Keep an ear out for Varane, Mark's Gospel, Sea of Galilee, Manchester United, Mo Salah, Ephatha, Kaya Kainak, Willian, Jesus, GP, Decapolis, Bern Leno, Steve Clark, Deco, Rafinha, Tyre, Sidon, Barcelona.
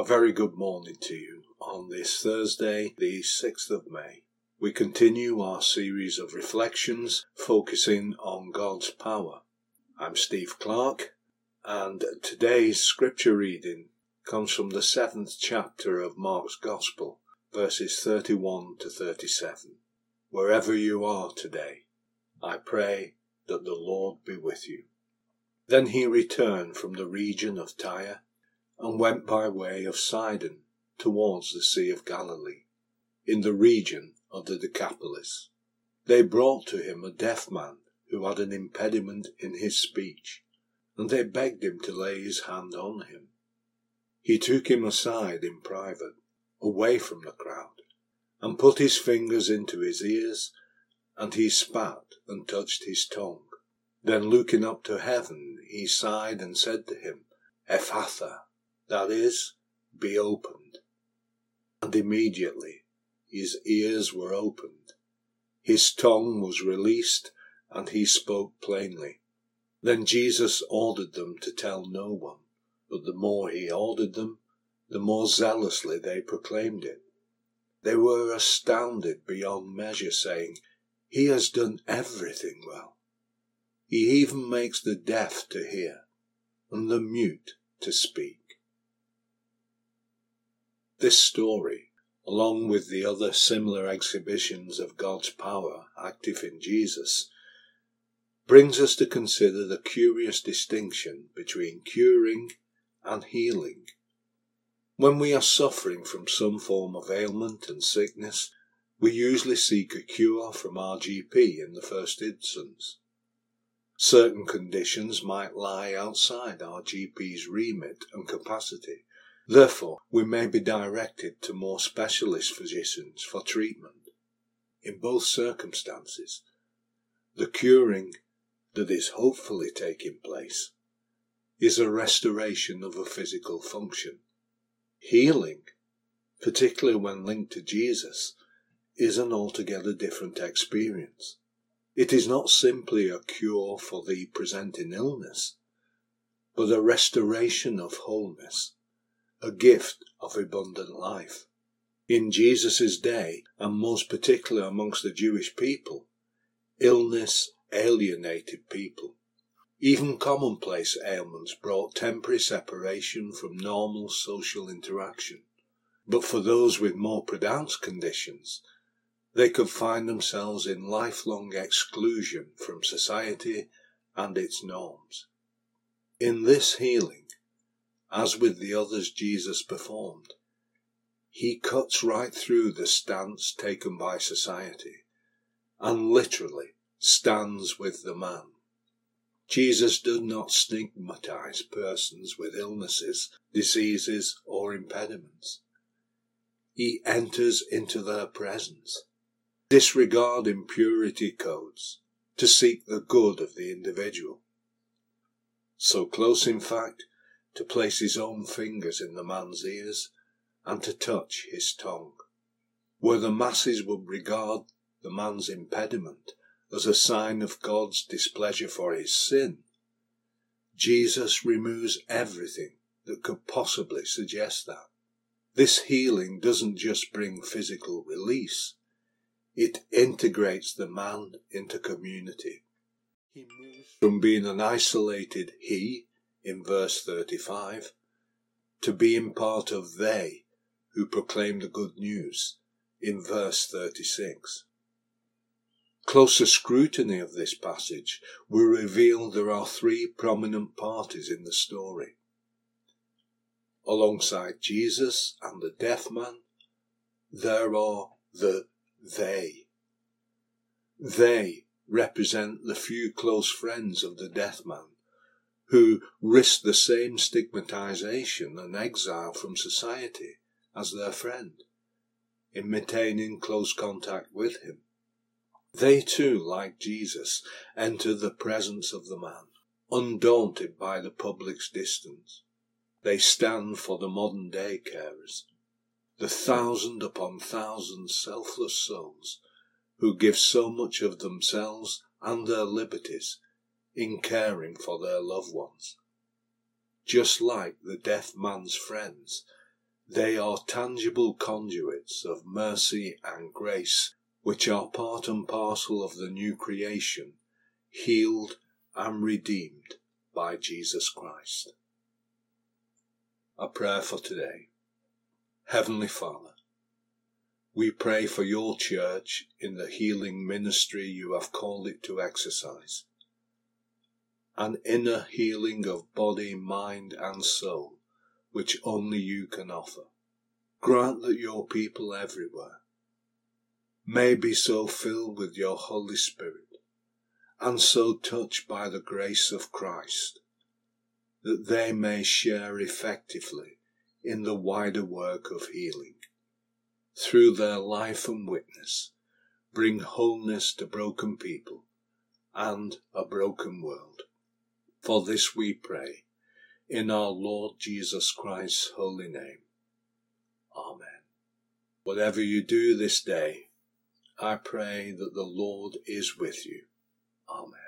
A very good morning to you on this Thursday, the 6th of May. We continue our series of reflections focusing on God's power. I'm Steve Clark, and today's scripture reading comes from the 7th chapter of Mark's Gospel, verses 31 to 37. Wherever you are today, I pray that the Lord be with you. Then he returned from the region of Tyre, and went by way of Sidon towards the Sea of Galilee, in the region of the Decapolis. They brought to him a deaf man who had an impediment in his speech, and they begged him to lay his hand on him. He took him aside in private, away from the crowd, and put his fingers into his ears, and he spat and touched his tongue. Then looking up to heaven, he sighed and said to him, "Ephatha," that is, "be opened." And immediately his ears were opened, his tongue was released, and he spoke plainly. Then Jesus ordered them to tell no one, but the more he ordered them, the more zealously they proclaimed it. They were astounded beyond measure, saying, "He has done everything well. He even makes the deaf to hear, and the mute to speak." This story, along with the other similar exhibitions of God's power active in Jesus, brings us to consider the curious distinction between curing and healing. When we are suffering from some form of ailment and sickness, we usually seek a cure from our GP in the first instance. Certain conditions might lie outside our GP's remit and capacity. Therefore, we may be directed to more specialist physicians for treatment. In both circumstances, the curing that is hopefully taking place is a restoration of a physical function. Healing, particularly when linked to Jesus, is an altogether different experience. It is not simply a cure for the presenting illness, but a restoration of wholeness, a gift of abundant life. In Jesus' day, and most particularly amongst the Jewish people, illness alienated people. Even commonplace ailments brought temporary separation from normal social interaction. But for those with more pronounced conditions, they could find themselves in lifelong exclusion from society and its norms. In this healing, as with the others Jesus performed, he cuts right through the stance taken by society and literally stands with the man. Jesus did not stigmatize persons with illnesses, diseases, or impediments. He enters into their presence, disregarding purity codes, to seek the good of the individual. So close, in fact, to place his own fingers in the man's ears, and to touch his tongue. Where the masses would regard the man's impediment as a sign of God's displeasure for his sin, Jesus removes everything that could possibly suggest that. This healing doesn't just bring physical release, it integrates the man into community. He moves from being an isolated he, in verse 35, to being part of they who proclaim the good news, in verse 36. Closer scrutiny of this passage will reveal there are three prominent parties in the story. Alongside Jesus and the deaf man, there are the they. They represent the few close friends of the deaf man, who risked the same stigmatization and exile from society as their friend, in maintaining close contact with him. They too, like Jesus, enter the presence of the man, undaunted by the public's distance. They stand for the modern-day carers, the thousand upon thousand selfless souls who give so much of themselves and their liberties in caring for their loved ones. Just like the deaf man's friends, They are tangible conduits of mercy and grace, which are part and parcel of the new creation, healed and redeemed by Jesus Christ. A prayer for today. Heavenly Father, we pray for your church in the healing ministry you have called it to exercise. An inner healing of body, mind and soul, which only you can offer. Grant that your people everywhere may be so filled with your Holy Spirit, and so touched by the grace of Christ, that they may share effectively in the wider work of healing. Through their life and witness, bring wholeness to broken people and a broken world. For this we pray, in our Lord Jesus Christ's holy name. Amen. Whatever you do this day, I pray that the Lord is with you. Amen.